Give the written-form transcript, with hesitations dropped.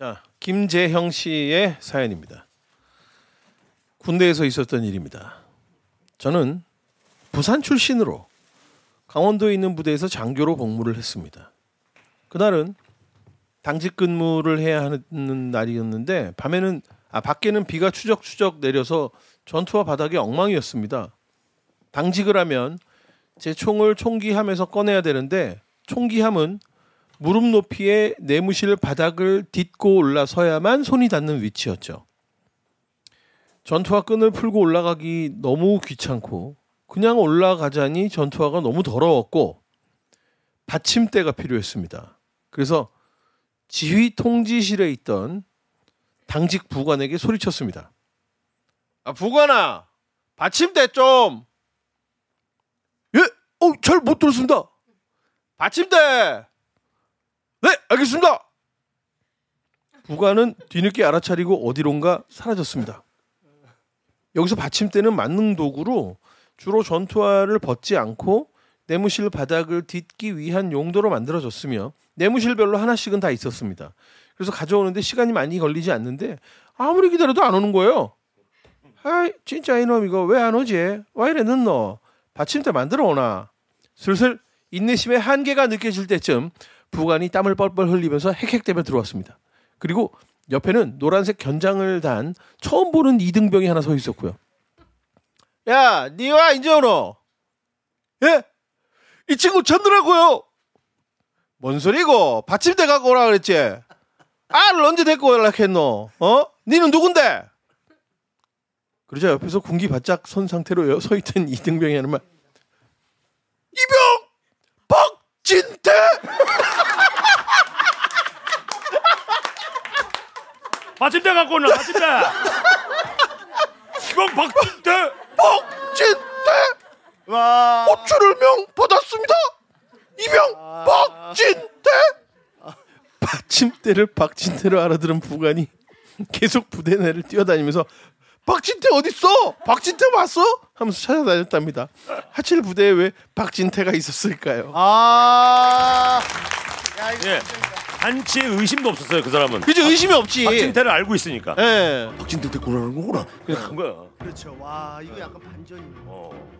자, 김재형 씨의 사연입니다. 군대에서 있었던 일입니다. 저는 부산 출신으로 강원도에 있는 부대에서 장교로 복무를 했습니다. 그날은 당직 근무를 해야 하는 날이었는데 밤에는 밖에는 비가 추적추적 내려서 전투와 바닥이 엉망이었습니다. 당직을 하면 제 총을 총기함에서 꺼내야 되는데 총기함은 무릎 높이의 내무실 바닥을 딛고 올라서야만 손이 닿는 위치였죠. 전투화 끈을 풀고 올라가기 너무 귀찮고 그냥 올라가자니 전투화가 너무 더러웠고 받침대가 필요했습니다. 그래서 지휘 통지실에 있던 당직 부관에게 소리쳤습니다. 아, 부관아, 받침대 좀. 예? 잘 못 들었습니다. 받침대. 네, 알겠습니다. 부관은 뒤늦게 알아차리고 어디론가 사라졌습니다. 여기서 받침대는 만능 도구로 주로 전투화를 벗지 않고 내무실 바닥을 딛기 위한 용도로 만들어졌으며 내무실별로 하나씩은 다 있었습니다. 그래서 가져오는데 시간이 많이 걸리지 않는데 아무리 기다려도 안 오는 거예요. 아이, 진짜 이놈 이거 왜 안 오지? 왜 이래 늦노? 받침대 만들어 오나? 슬슬 인내심의 한계가 느껴질 때쯤 부관이 땀을 뻘뻘 흘리면서 헥헥대며 들어왔습니다. 그리고 옆에는 노란색 견장을 단 처음 보는 2등병이 하나 서 있었고요. 야, 니와 이제 오노? 예? 이 친구 찾느라고요. 뭔 소리고? 받침대 갖고 오라 그랬지? 아를 언제 데리고 연락했노? 어? 니는 누군데? 그러자 옆에서 군기 바짝 선 상태로 서 있던 2등병이 하는 말, 이병! 박진태! 받침대 갖고 오나? 받침대! 이병 박진태! 박진태! 와. 호출을 명 받았습니다. 이병 박진태. 받침대를 박진태로 알아들은 부관이 계속 부대 내를 뛰어다니면서 박진태 어딨어? 박진태 왔어? 하면서 찾아다녔답니다. 하칠 부대에 왜 박진태가 있었을까요? 아, 야, 이거 예. 한치의 의심도 없었어요. 그 사람은. 그치, 의심이 없지. 박진태를 알고 있으니까. 예. 박진태 데리고 나는 거구나. 그냥 간 거야. 그렇죠. 와, 이거 약간 반전이네.